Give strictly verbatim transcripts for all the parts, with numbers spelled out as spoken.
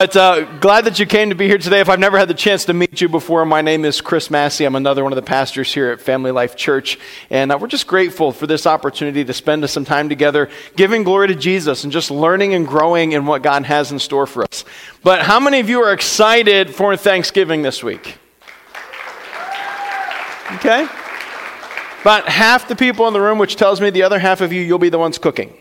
But uh, glad that you came to be here today. If I've never had the chance to meet you before, my name is Chris Massey. I'm another one of the pastors here at Family Life Church. And uh, we're just grateful for this opportunity to spend some time together giving glory to Jesus and just learning and growing in what God has in store for us. But how many of you are excited for Thanksgiving this week? Okay. About half the people in the room, which tells me the other half of you, you'll be the ones cooking.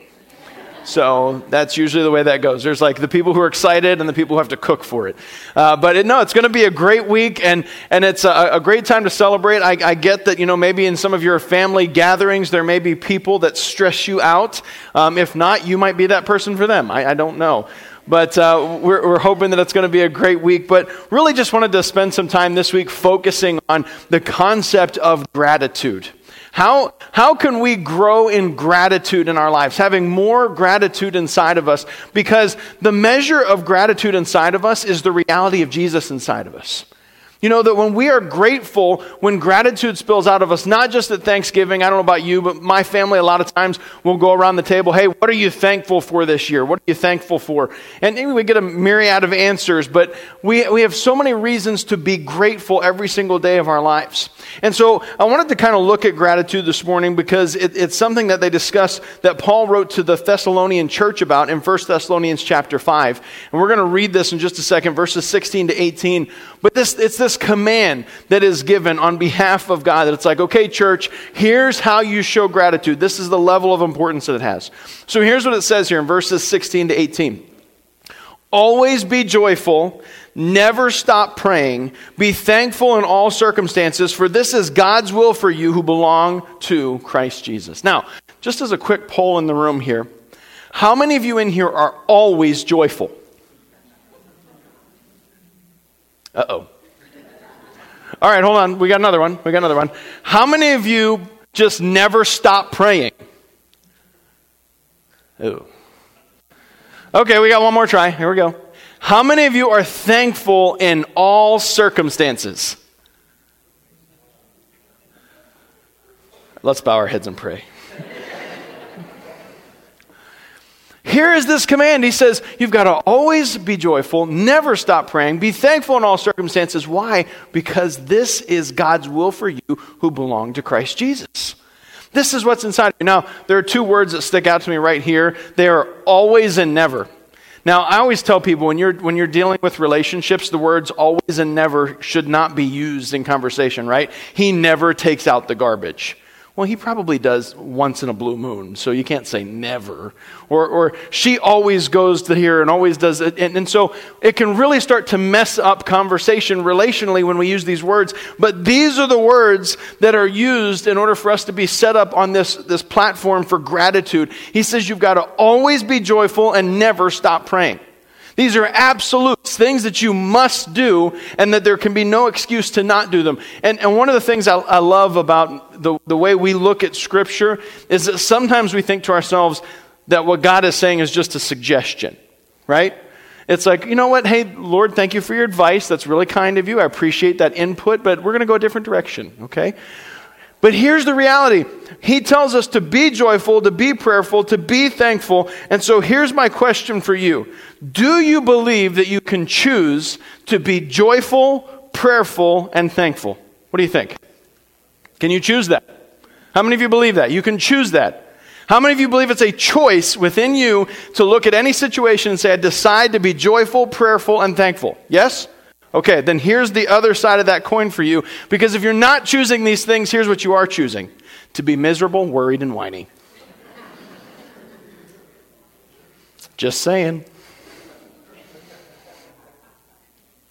So that's usually the way that goes. There's like the people who are excited and the people who have to cook for it. Uh, but it, no, it's going to be a great week, and and it's a, a great time to celebrate. I, I get that, you know, maybe in some of your family gatherings, there may be people that stress you out. Um, if not, you might be that person for them. I, I don't know. But uh, we're, we're hoping that it's going to be a great week. But really just wanted to spend some time this week focusing on the concept of gratitude. How how can we grow in gratitude in our lives, having more gratitude inside of us? Because the measure of gratitude inside of us is the reality of Jesus inside of us. You know, that when we are grateful, when gratitude spills out of us, not just at Thanksgiving, I don't know about you, but my family a lot of times will go around the table, hey, what are you thankful for this year? What are you thankful for? And we get a myriad of answers, but we, we have so many reasons to be grateful every single day of our lives. And so I wanted to kind of look at gratitude this morning because it, it's something that they discussed that Paul wrote to the Thessalonian church about in First Thessalonians chapter five. And we're going to read this in just a second, verses sixteen to eighteen. But this it's this This command that is given on behalf of God, that it's like, okay, church, here's how you show gratitude. This is the level of importance that it has. So here's what it says here in verses sixteen to eighteen. Always be joyful, never stop praying, be thankful in all circumstances, for this is God's will for you who belong to Christ Jesus. Now, just as a quick poll in the room here, how many of you in here are always joyful? Uh-oh. All right, hold on. We got another one. We got another one. How many of you just never stop praying? Ooh. Okay, we got one more try. Here we go. How many of you are thankful in all circumstances? Let's bow our heads and pray. Here is this command. He says, you've got to always be joyful, never stop praying, be thankful in all circumstances. Why? Because this is God's will for you who belong to Christ Jesus. This is what's inside of you. Now, there are two words that stick out to me right here. They are always and never. Now, I always tell people when you're when you're dealing with relationships, the words always and never should not be used in conversation, right? He never takes out the garbage. Well, he probably does once in a blue moon, so you can't say never. Or or she always goes to here and always does it. And, and so it can really start to mess up conversation relationally when we use these words. But these are the words that are used in order for us to be set up on this, this platform for gratitude. He says you've got to always be joyful and never stop praying. These are absolutes, things that you must do and that there can be no excuse to not do them. And and one of the things I, I love about the, the way we look at Scripture is that sometimes we think to ourselves that what God is saying is just a suggestion, right? It's like, you know what, hey, Lord, thank you for your advice. That's really kind of you. I appreciate that input, but we're going to go a different direction, okay? But here's the reality. He tells us to be joyful, to be prayerful, to be thankful. And so here's my question for you. Do you believe that you can choose to be joyful, prayerful, and thankful? What do you think? Can you choose that? How many of you believe that? You can choose that. How many of you believe it's a choice within you to look at any situation and say, I decide to be joyful, prayerful, and thankful? Yes? Okay, then here's the other side of that coin for you. Because if you're not choosing these things, here's what you are choosing. To be miserable, worried, and whiny. Just saying.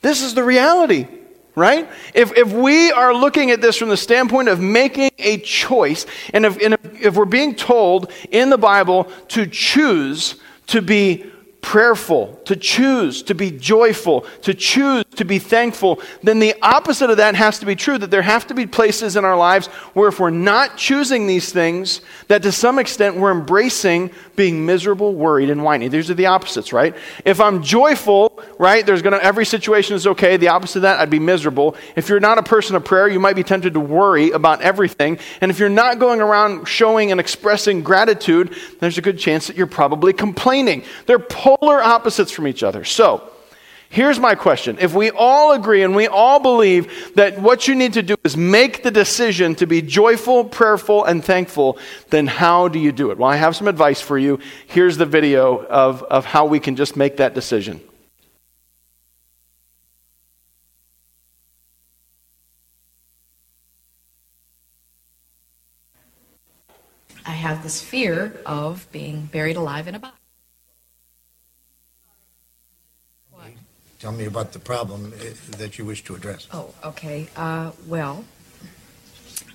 This is the reality, right? If if we are looking at this from the standpoint of making a choice, and if, and if, if we're being told in the Bible to choose to be prayerful, to choose to be joyful, to choose to be thankful, then the opposite of that has to be true, that there have to be places in our lives where if we're not choosing these things, that to some extent we're embracing being miserable, worried, and whiny. These are the opposites, right? If I'm joyful, right, there's gonna every situation is okay. The opposite of that, I'd be miserable. If you're not a person of prayer, you might be tempted to worry about everything. And if you're not going around showing and expressing gratitude, there's a good chance that you're probably complaining. They're polar opposites from each other. So Here's my question. If we all agree and we all believe that what you need to do is make the decision to be joyful, prayerful, and thankful, then how do you do it? Well, I have some advice for you. Here's the video of, of how we can just make that decision. I have this fear of being buried alive in a box. Tell me about the problem that you wish to address. Oh, okay. Uh, well,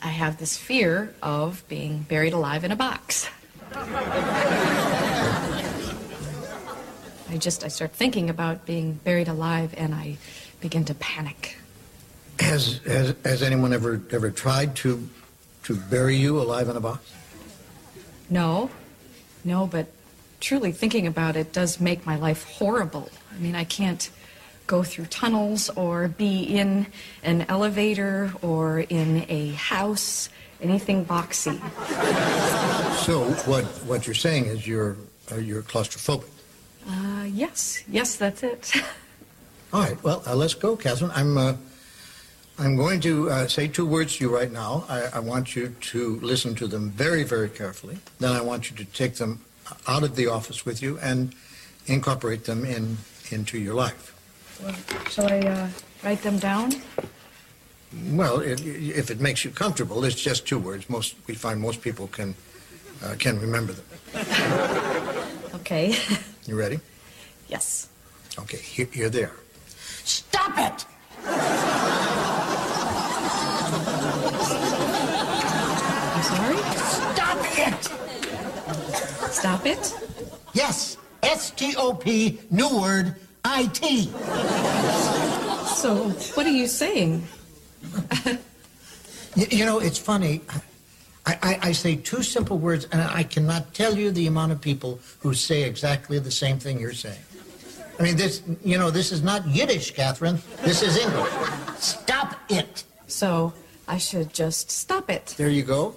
I have this fear of being buried alive in a box. I just, I start thinking about being buried alive and I begin to panic. Has, has, has anyone ever, ever tried to, to bury you alive in a box? No, no, but truly thinking about it does make my life horrible. I mean, I can't go through tunnels or be in an elevator or in a house, anything boxy. So what what you're saying is you're uh, you're claustrophobic. Uh, yes, yes, that's it. All right, well, uh, let's go, Catherine. I'm uh, I'm going to uh, say two words to you right now. I, I want you to listen to them very, very carefully. Then I want you to take them out of the office with you and incorporate them in into your life. Well, shall I uh, write them down? Well, it, if it makes you comfortable, it's just two words. Most we find most people can uh, can remember them. Okay. You ready? Yes. Okay. Here, here they are. Stop it! I'm sorry. Stop it! Stop it? Yes. S T O P. New word. I T. So, what are you saying? you, you know, it's funny. I, I, I say two simple words, and I cannot tell you the amount of people who say exactly the same thing you're saying. I mean, this, you know, this is not Yiddish, Catherine. This is English. Stop it. So, I should just stop it. There you go.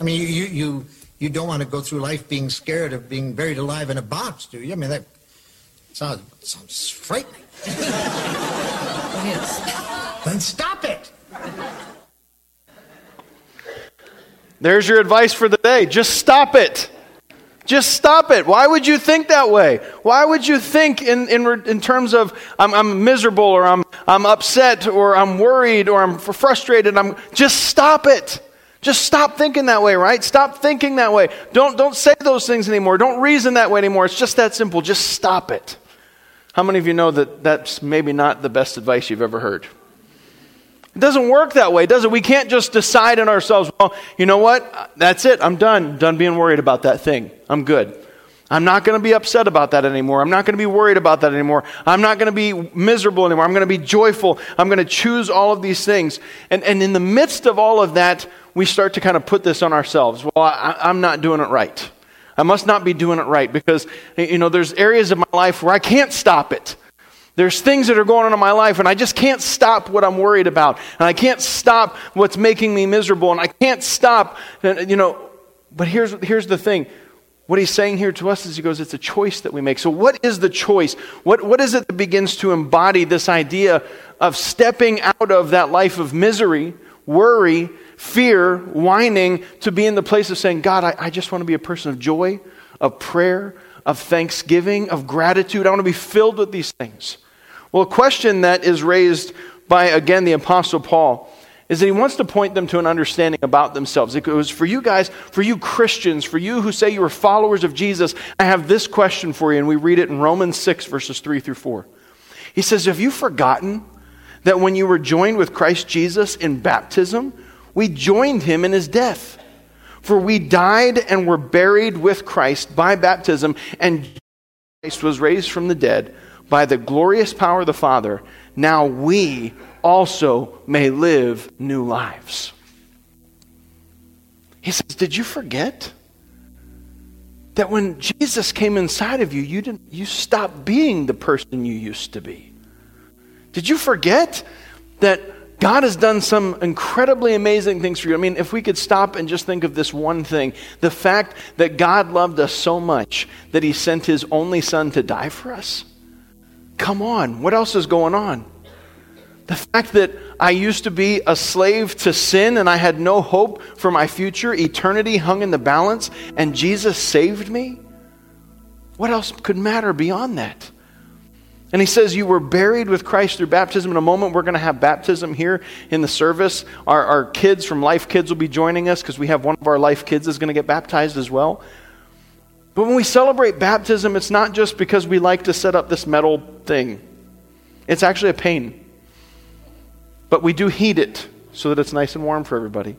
I mean, you, you, you, you don't want to go through life being scared of being buried alive in a box, do you? I mean, that... Sounds, sounds frightening. It is. Then stop it. There's your advice for the day. Just stop it. Just stop it. Why would you think that way? Why would you think in in, in terms of I'm, I'm miserable or I'm I'm upset or I'm worried or I'm frustrated? I'm just stop it. Just stop thinking that way, right? Stop thinking that way. Don't don't say those things anymore. Don't reason that way anymore. It's just that simple. Just stop it. How many of you know that that's maybe not the best advice you've ever heard? It doesn't work that way, does it? We can't just decide in ourselves, well, you know what? That's it. I'm done. I'm done being worried about that thing. I'm good. I'm not going to be upset about that anymore. I'm not going to be worried about that anymore. I'm not going to be miserable anymore. I'm going to be joyful. I'm going to choose all of these things. And and in the midst of all of that, we start to kind of put this on ourselves. Well, I, I'm not doing it right. I must not be doing it right because, you know, there's areas of my life where I can't stop it. There's things that are going on in my life and I just can't stop what I'm worried about. And I can't stop what's making me miserable. And I can't stop, you know, but here's here's the thing. What he's saying here to us is he goes, it's a choice that we make. So what is the choice? What What is it that begins to embody this idea of stepping out of that life of misery, worry, fear, whining, to be in the place of saying, God, I, I just want to be a person of joy, of prayer, of thanksgiving, of gratitude. I want to be filled with these things. Well, a question that is raised by, again, the Apostle Paul is that he wants to point them to an understanding about themselves. It goes, for you guys, for you Christians, for you who say you are followers of Jesus, I have this question for you. And we read it in Romans six, verses three through four. He says, have you forgotten that when you were joined with Christ Jesus in baptism, we joined him in his death? For we died and were buried with Christ by baptism, and Christ was raised from the dead by the glorious power of the Father. Now we also may live new lives. He says, did you forget that when Jesus came inside of you, you didn't, you stopped being the person you used to be? Did you forget that God has done some incredibly amazing things for you? I mean, if we could stop and just think of this one thing, the fact that God loved us so much that he sent his only son to die for us. come on, what else is going on? The fact that I used to be a slave to sin and I had no hope for my future, eternity hung in the balance, and Jesus saved me? What else could matter beyond that? And he says, you were buried with Christ through baptism. In a moment, we're going to have baptism here in the service. Our, our kids from Life Kids will be joining us because we have one of our Life Kids is going to get baptized as well. But when we celebrate baptism, it's not just because we like to set up this metal thing. It's actually a pain. But we do heat it so that it's nice and warm for everybody.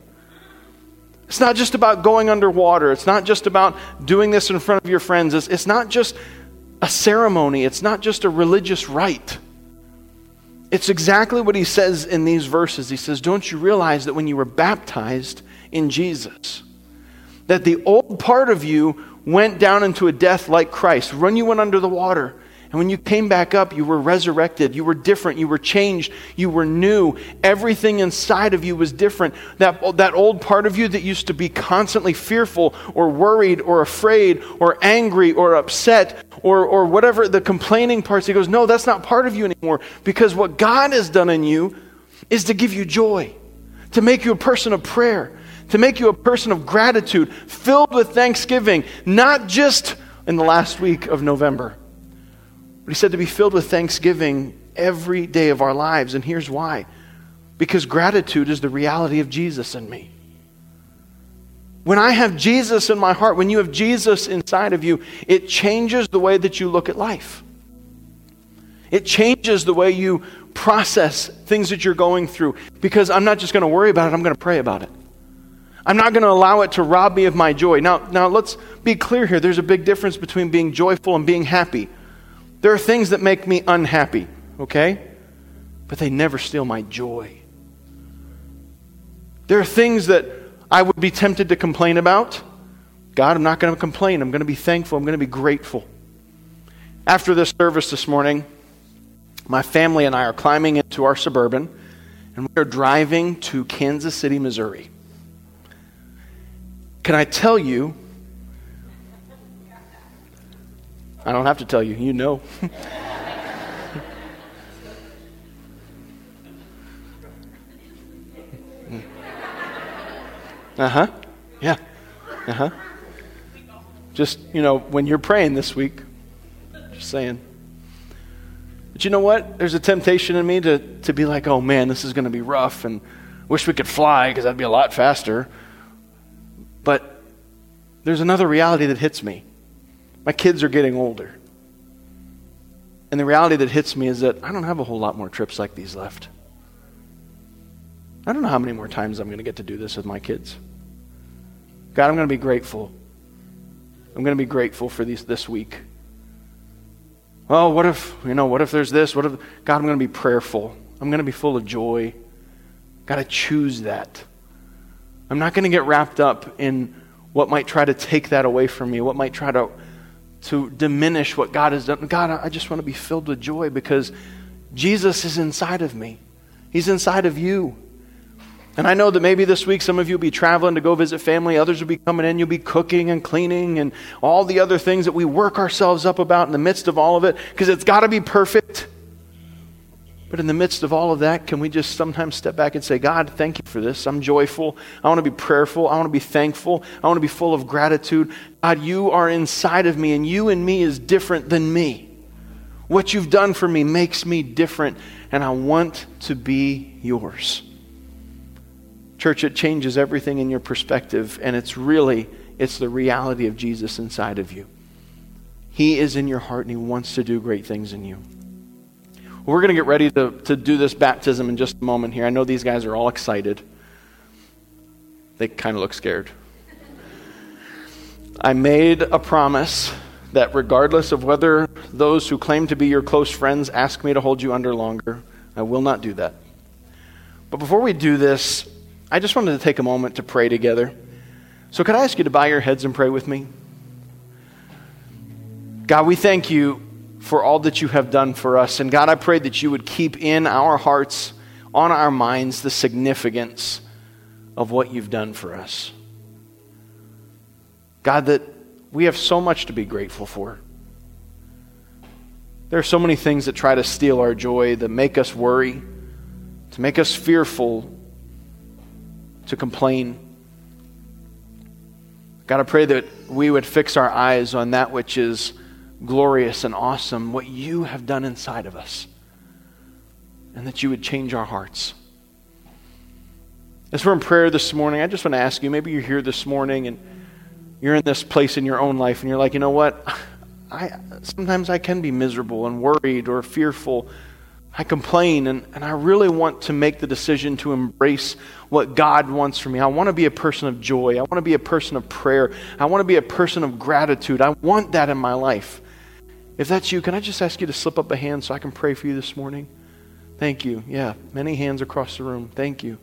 It's not just about going underwater. It's not just about doing this in front of your friends. It's, it's not just a ceremony. It's not just a religious rite. It's exactly what he says in these verses. He says, don't you realize that when you were baptized in Jesus, that the old part of you went down into a death like Christ. When you went under the water, and when you came back up, you were resurrected. You were different. You were changed. You were new. Everything inside of you was different. That, that old part of you that used to be constantly fearful or worried or afraid or angry or upset or, or whatever, the complaining parts, he goes, no, that's not part of you anymore, because what God has done in you is to give you joy, to make you a person of prayer, to make you a person of gratitude, filled with thanksgiving, not just in the last week of November. But he said to be filled with thanksgiving every day of our lives. And here's why. Because gratitude is the reality of Jesus in me. When I have Jesus in my heart, when you have Jesus inside of you, it changes the way that you look at life. It changes the way you process things that you're going through. Because I'm not just going to worry about it, I'm going to pray about it. I'm not going to allow it to rob me of my joy. Now, now let's be clear here. There's a big difference between being joyful and being happy. There are things that make me unhappy, okay? But they never steal my joy. There are things that I would be tempted to complain about. God, I'm not going to complain. I'm going to be thankful. I'm going to be grateful. After this service this morning, my family and I are climbing into our Suburban, and we are driving to Kansas City, Missouri. Can I tell you? I don't have to tell you, you know. uh-huh, yeah, uh-huh. Just, you know, when you're praying this week, just saying. But you know what? There's a temptation in me to, to be like, oh man, this is going to be rough, and wish we could fly because that'd be a lot faster. But there's another reality that hits me. My kids are getting older. And the reality that hits me is that I don't have a whole lot more trips like these left. I don't know how many more times I'm going to get to do this with my kids. God, I'm going to be grateful. I'm going to be grateful for these this week. Well, what if, you know, what if there's this? What if, God, I'm going to be prayerful. I'm going to be full of joy. Got to choose that. I'm not going to get wrapped up in what might try to take that away from me, what might try to to diminish what God has done. God, I just want to be filled with joy because Jesus is inside of me. He's inside of you. And I know that maybe this week some of you will be traveling to go visit family. Others will be coming in. You'll be cooking and cleaning and all the other things that we work ourselves up about in the midst of all of it, because it's got to be perfect. But in the midst of all of that, can we just sometimes step back and say, God, thank you for this. I'm joyful. I want to be prayerful. I want to be thankful. I want to be full of gratitude. God, you are inside of me, and you and me is different than me. What you've done for me makes me different, and I want to be yours. Church, it changes everything in your perspective, and it's really, it's the reality of Jesus inside of you. He is in your heart, and he wants to do great things in you. We're going to get ready to, to do this baptism in just a moment here. I know these guys are all excited. They kind of look scared. I made a promise that regardless of whether those who claim to be your close friends ask me to hold you under longer, I will not do that. But before we do this, I just wanted to take a moment to pray together. So could I ask you to bow your heads and pray with me? God, we thank you for all that you have done for us. And God, I pray that you would keep in our hearts, on our minds, the significance of what you've done for us. God, that we have so much to be grateful for. There are so many things that try to steal our joy, that make us worry, to make us fearful, to complain. God, I pray that we would fix our eyes on that which is glorious and awesome, what you have done inside of us, and that you would change our hearts. As we're in prayer this morning, I just want to ask you, maybe you're here this morning and you're in this place in your own life and you're like, you know what? I sometimes I can be miserable and worried or fearful. I complain, and, and I really want to make the decision to embrace what God wants for me. I want to be a person of joy. I want to be a person of prayer. I want to be a person of gratitude. I want that in my life. If that's you, can I just ask you to slip up a hand so I can pray for you this morning? Thank you. Yeah, many hands across the room. Thank you.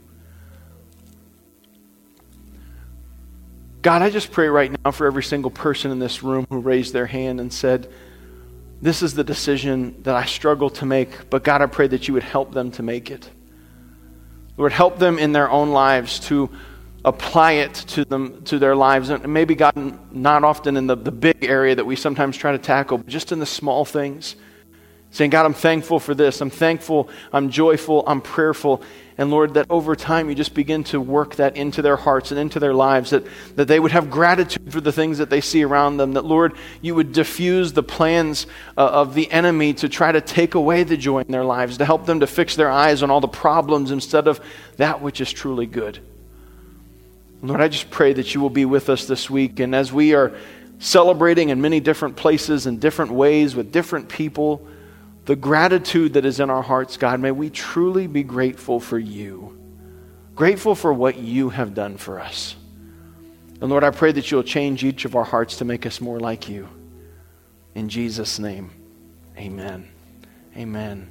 God, I just pray right now for every single person in this room who raised their hand and said, this is the decision that I struggle to make, but God, I pray that you would help them to make it. Lord, help them in their own lives to apply it to them, to their lives. And maybe God, not often in the, the big area that we sometimes try to tackle, but just in the small things. Saying, God, I'm thankful for this. I'm thankful, I'm joyful, I'm prayerful. And Lord, that over time you just begin to work that into their hearts and into their lives, that, that they would have gratitude for the things that they see around them, that Lord, you would diffuse the plans uh, of the enemy to try to take away the joy in their lives, to help them to fix their eyes on all the problems instead of that which is truly good. Lord, I just pray that you will be with us this week. And as we are celebrating in many different places in different ways with different people, the gratitude that is in our hearts, God, may we truly be grateful for you. Grateful for what you have done for us. And Lord, I pray that you'll change each of our hearts to make us more like you. In Jesus' name, amen. Amen.